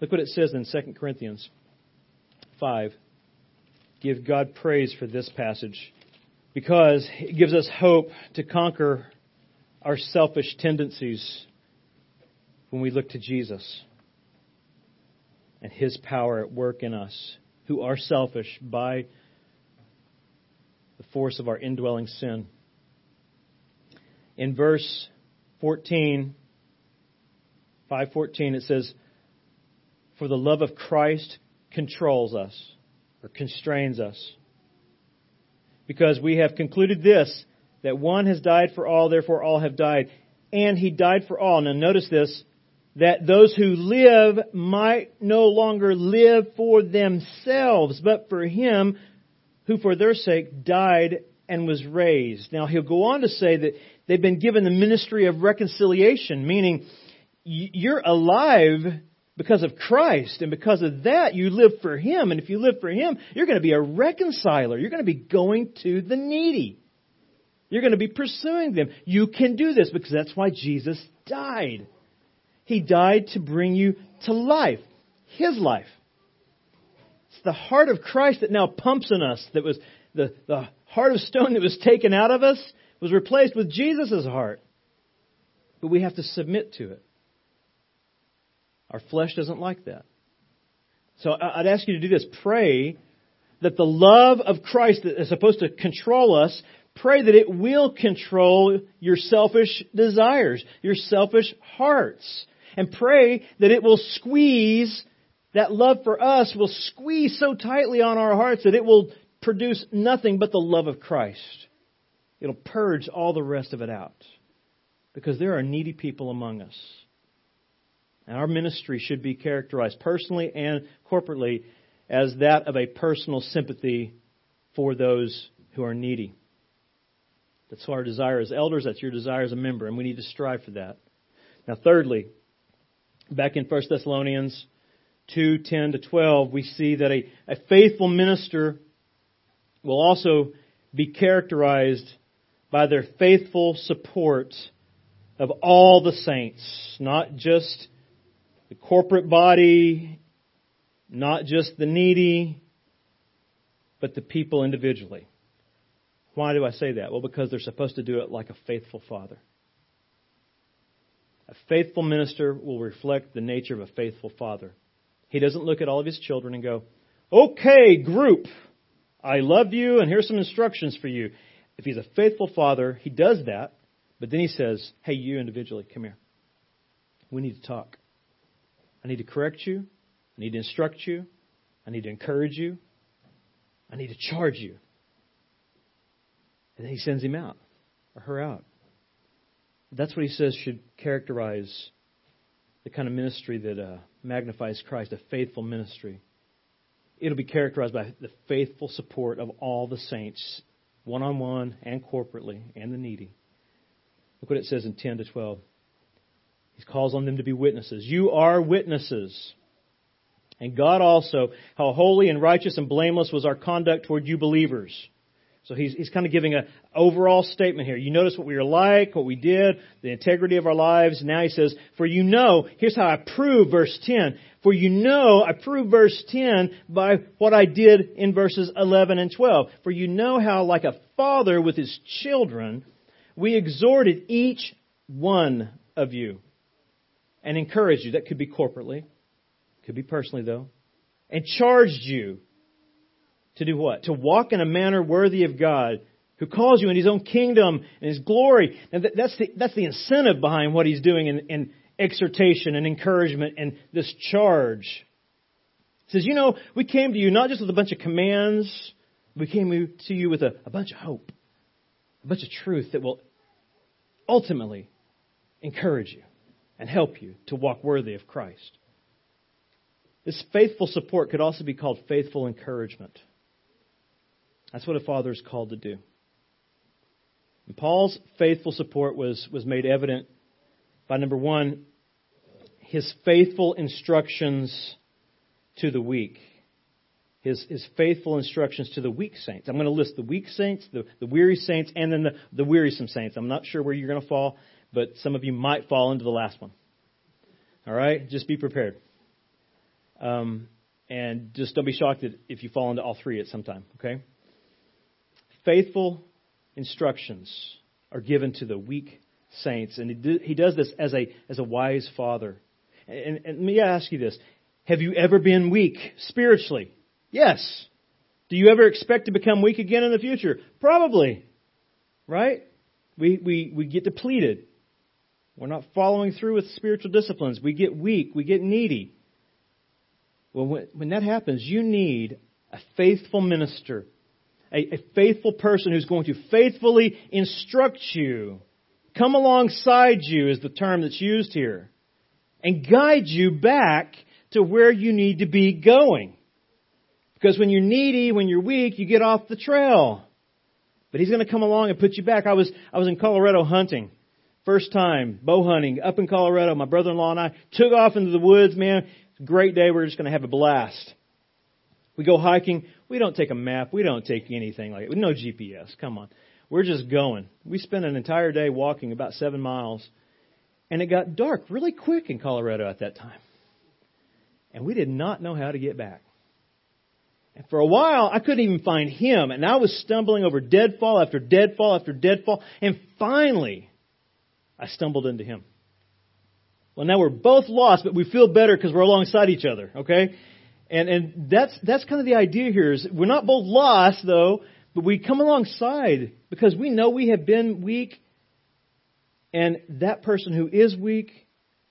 Look what it says in Second Corinthians five. Give God praise for this passage, because it gives us hope to conquer our selfish tendencies when we look to Jesus and His power at work in us, who are selfish by the force of our indwelling sin. In verse fourteen, five fourteen, it says, for the love of Christ controls us or constrains us. Because we have concluded this, that one has died for all, therefore all have died. And He died for all. Now notice this, that those who live might no longer live for themselves, but for Him who for their sake died and was raised. Now he'll go on to say that they've been given the ministry of reconciliation, meaning you're alive because of Christ, and because of that, you live for Him. And if you live for Him, you're going to be a reconciler. You're going to be going to the needy. You're going to be pursuing them. You can do this because that's why Jesus died. He died to bring you to life, His life. It's the heart of Christ that now pumps in us. That was the, the heart of stone that was taken out of us was replaced with Jesus' heart. But we have to submit to it. Our flesh doesn't like that. So I'd ask you to do this. Pray that the love of Christ that is supposed to control us, pray that it will control your selfish desires, your selfish hearts. And pray that it will squeeze that love for us will squeeze so tightly on our hearts that it will produce nothing but the love of Christ. It'll purge all the rest of it out, because there are needy people among us. And our ministry should be characterized personally and corporately as that of a personal sympathy for those who are needy. That's our desire as elders. That's your desire as a member. And we need to strive for that. Now, thirdly, back in First Thessalonians two ten to twelve, we see that a, a faithful minister will also be characterized by their faithful support of all the saints, not just the corporate body, not just the needy, but the people individually. Why do I say that? Well, because they're supposed to do it like a faithful father. A faithful minister will reflect the nature of a faithful father. He doesn't look at all of his children and go, "Okay, group, I love you, and here's some instructions for you." If he's a faithful father, he does that. But then he says, "Hey, you individually, come here. We need to talk. I need to correct you. I need to instruct you. I need to encourage you. I need to charge you." And then he sends him out or her out. That's what he says should characterize the kind of ministry that uh, magnifies Christ, a faithful ministry. It'll be characterized by the faithful support of all the saints, one-on-one and corporately, and the needy. Look what it says in ten to twelve. He calls on them to be witnesses. You are witnesses. And God also, how holy and righteous and blameless was our conduct toward you believers. So he's, he's kind of giving an overall statement here. You notice what we were like, what we did, the integrity of our lives. Now he says, for you know, here's how I prove verse ten. For you know, I prove verse ten by what I did in verses eleven and twelve. For you know how, like a father with his children, we exhorted each one of you and encouraged you. That could be corporately, could be personally though, and charged you to do what? To walk in a manner worthy of God, who calls you in His own kingdom and His glory. And that's the that's the incentive behind what He's doing in, in exhortation and encouragement and this charge. He says, you know, we came to you not just with a bunch of commands. We came to you with a, a bunch of hope, a bunch of truth that will ultimately encourage you and help you to walk worthy of Christ. This faithful support could also be called faithful encouragement. That's what a father is called to do. And Paul's faithful support was, was made evident by, number one, his faithful instructions to the weak. His, his faithful instructions to the weak saints. I'm going to list the weak saints, the, the weary saints, and then the, the wearisome saints. I'm not sure where you're going to fall, but some of you might fall into the last one. All right? Just be prepared. Um, and just don't be shocked if you fall into all three at some time, okay? Faithful instructions are given to the weak saints. And he, do, he does this as a as a wise father. And, and, and let me ask you this. Have you ever been weak spiritually? Yes. Do you ever expect to become weak again in the future? Probably. Right? We we we get depleted. We're not following through with spiritual disciplines. We get weak. We get needy. Well, when, when that happens, you need a faithful minister, a, a faithful person who's going to faithfully instruct you, come alongside you is the term that's used here, and guide you back to where you need to be going. Because when you're needy, when you're weak, you get off the trail. But he's going to come along and put you back. I was I was in Colorado hunting. First time, bow hunting, up in Colorado. My brother-in-law and I took off into the woods, man. Great day. We're just going to have a blast. We go hiking. We don't take a map. We don't take anything like it. No G P S. Come on. We're just going. We spent an entire day walking about seven miles. And it got dark really quick in Colorado at that time. And we did not know how to get back. And for a while, I couldn't even find him. And I was stumbling over deadfall after deadfall after deadfall. And finally, I stumbled into him. Well, now we're both lost, but we feel better because we're alongside each other. Okay? And and that's that's kind of the idea here is we're not both lost, though, but we come alongside because we know we have been weak. And that person who is weak,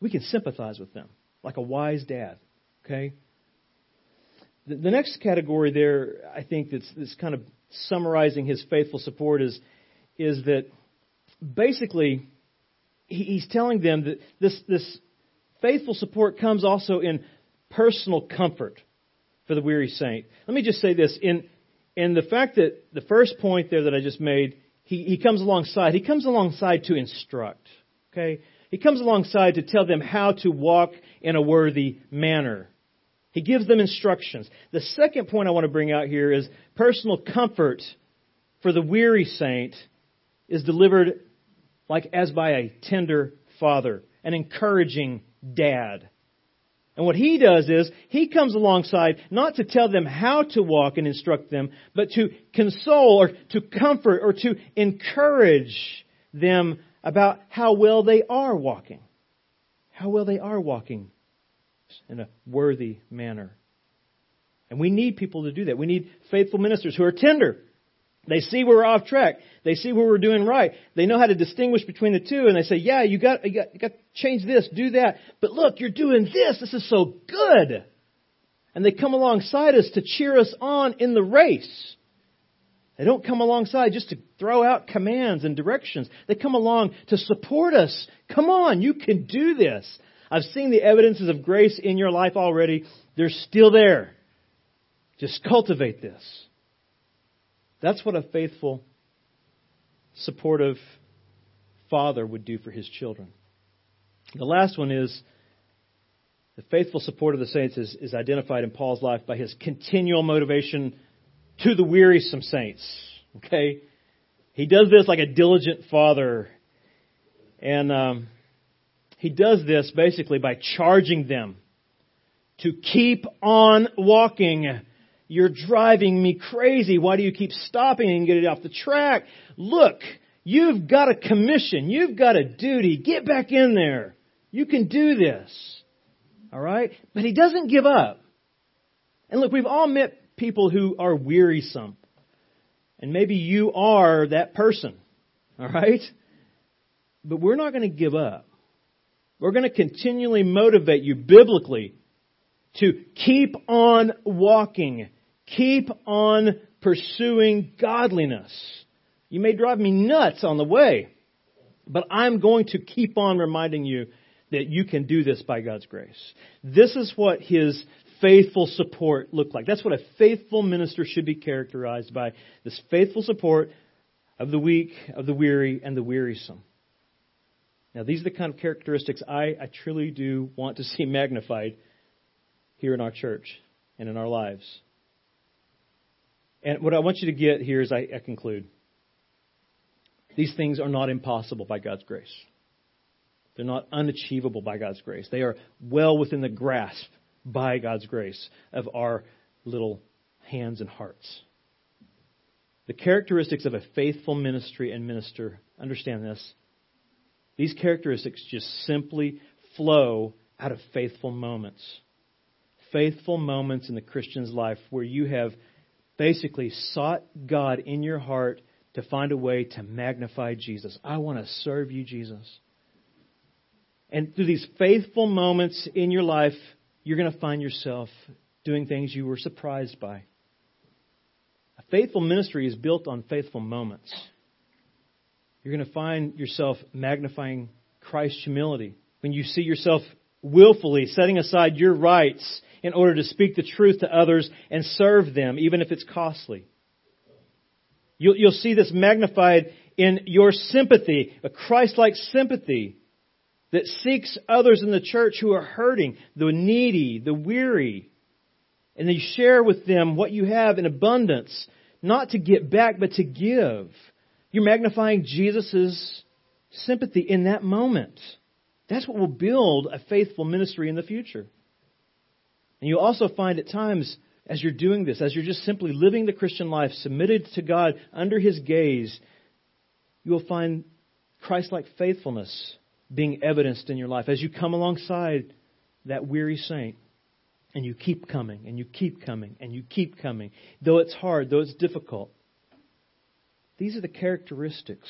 we can sympathize with them like a wise dad. Okay? The, the next category there, I think, that's, that's kind of summarizing his faithful support is, is that basically he, he's telling them that this, this faithful support comes also in personal comfort for the weary saint. Let me just say this. In, in the fact that the first point there that I just made, he, he comes alongside. He comes alongside to instruct. Okay? He comes alongside to tell them how to walk in a worthy manner. He gives them instructions. The second point I want to bring out here is personal comfort for the weary saint is delivered like as by a tender father, an encouraging dad. And what he does is he comes alongside not to tell them how to walk and instruct them, but to console or to comfort or to encourage them about how well they are walking, how well they are walking in a worthy manner. And we need people to do that. We need faithful ministers who are tender. They see where we're off track. They see where we're doing right. They know how to distinguish between the two. And they say, yeah, you got, you got, you got to change this, do that. But look, you're doing this. This is so good. And they come alongside us to cheer us on in the race. They don't come alongside just to throw out commands and directions. They come along to support us. Come on, you can do this. I've seen the evidences of grace in your life already. They're still there. Just cultivate this. That's what a faithful, supportive father would do for his children. The last one is the faithful support of the saints is, is identified in Paul's life by his continual motivation to the wearisome saints. Okay? He does this like a diligent father. And um, he does this basically by charging them to keep on walking. You're driving me crazy. Why do you keep stopping and get it off the track? Look, you've got a commission. You've got a duty. Get back in there. You can do this. All right? But he doesn't give up. And look, we've all met people who are wearisome. And maybe you are that person. All right? But we're not going to give up. We're going to continually motivate you biblically to keep on walking. Keep on pursuing godliness. You may drive me nuts on the way, but I'm going to keep on reminding you that you can do this by God's grace. This is what his faithful support looked like. That's what a faithful minister should be characterized by, this faithful support of the weak, of the weary, and the wearisome. Now, these are the kind of characteristics I, I truly do want to see magnified here in our church and in our lives. And what I want you to get here is I, I conclude. These things are not impossible by God's grace. They're not unachievable by God's grace. They are well within the grasp by God's grace of our little hands and hearts. The characteristics of a faithful ministry and minister, understand this, these characteristics just simply flow out of faithful moments. Faithful moments in the Christian's life where you have basically sought God in your heart to find a way to magnify Jesus. I want to serve you, Jesus. And through these faithful moments in your life, you're going to find yourself doing things you were surprised by. A faithful ministry is built on faithful moments. You're going to find yourself magnifying Christ's humility when you see yourself willfully setting aside your rights in order to speak the truth to others and serve them, even if it's costly. You'll, you'll see this magnified in your sympathy, a Christ-like sympathy that seeks others in the church who are hurting, the needy, the weary. And then you share with them what you have in abundance, not to get back, but to give. You're magnifying Jesus' sympathy in that moment. That's what will build a faithful ministry in the future. And you'll also find at times, as you're doing this, as you're just simply living the Christian life, submitted to God under His gaze, you'll find Christ-like faithfulness being evidenced in your life as you come alongside that weary saint. And you keep coming, and you keep coming, and you keep coming, though it's hard, though it's difficult. These are the characteristics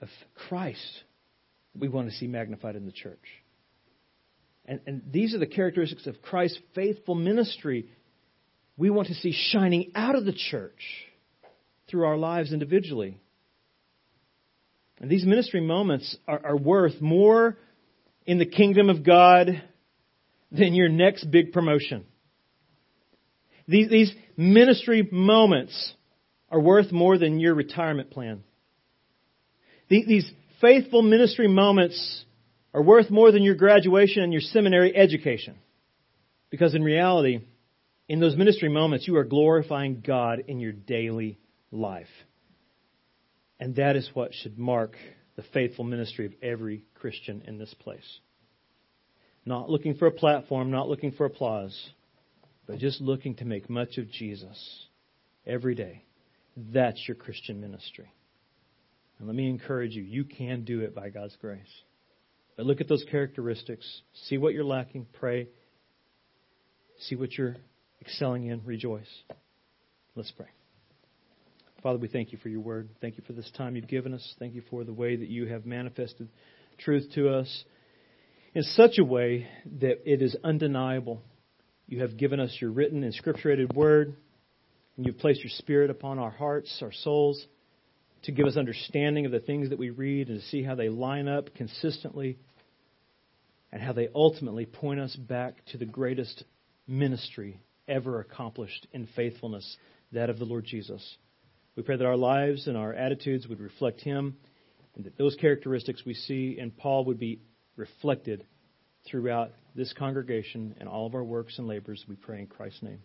of Christ we want to see magnified in the church. And, and these are the characteristics of Christ's faithful ministry we want to see shining out of the church through our lives individually. And these ministry moments are, are worth more in the kingdom of God than your next big promotion. These, these ministry moments are worth more than your retirement plan. These, these faithful ministry moments are worth more than your graduation and your seminary education. Because in reality, in those ministry moments, you are glorifying God in your daily life. And that is what should mark the faithful ministry of every Christian in this place. Not looking for a platform, not looking for applause, but just looking to make much of Jesus every day. That's your Christian ministry. And let me encourage you, you can do it by God's grace. But look at those characteristics. See what you're lacking. Pray. See what you're excelling in. Rejoice. Let's pray. Father, we thank you for your word. Thank you for this time you've given us. Thank you for the way that you have manifested truth to us in such a way that it is undeniable. You have given us your written and scripturated word, and you've placed your Spirit upon our hearts, our souls, to give us understanding of the things that we read and to see how they line up consistently and how they ultimately point us back to the greatest ministry ever accomplished in faithfulness, that of the Lord Jesus. We pray that our lives and our attitudes would reflect Him, and that those characteristics we see in Paul would be reflected throughout this congregation and all of our works and labors. We pray in Christ's name.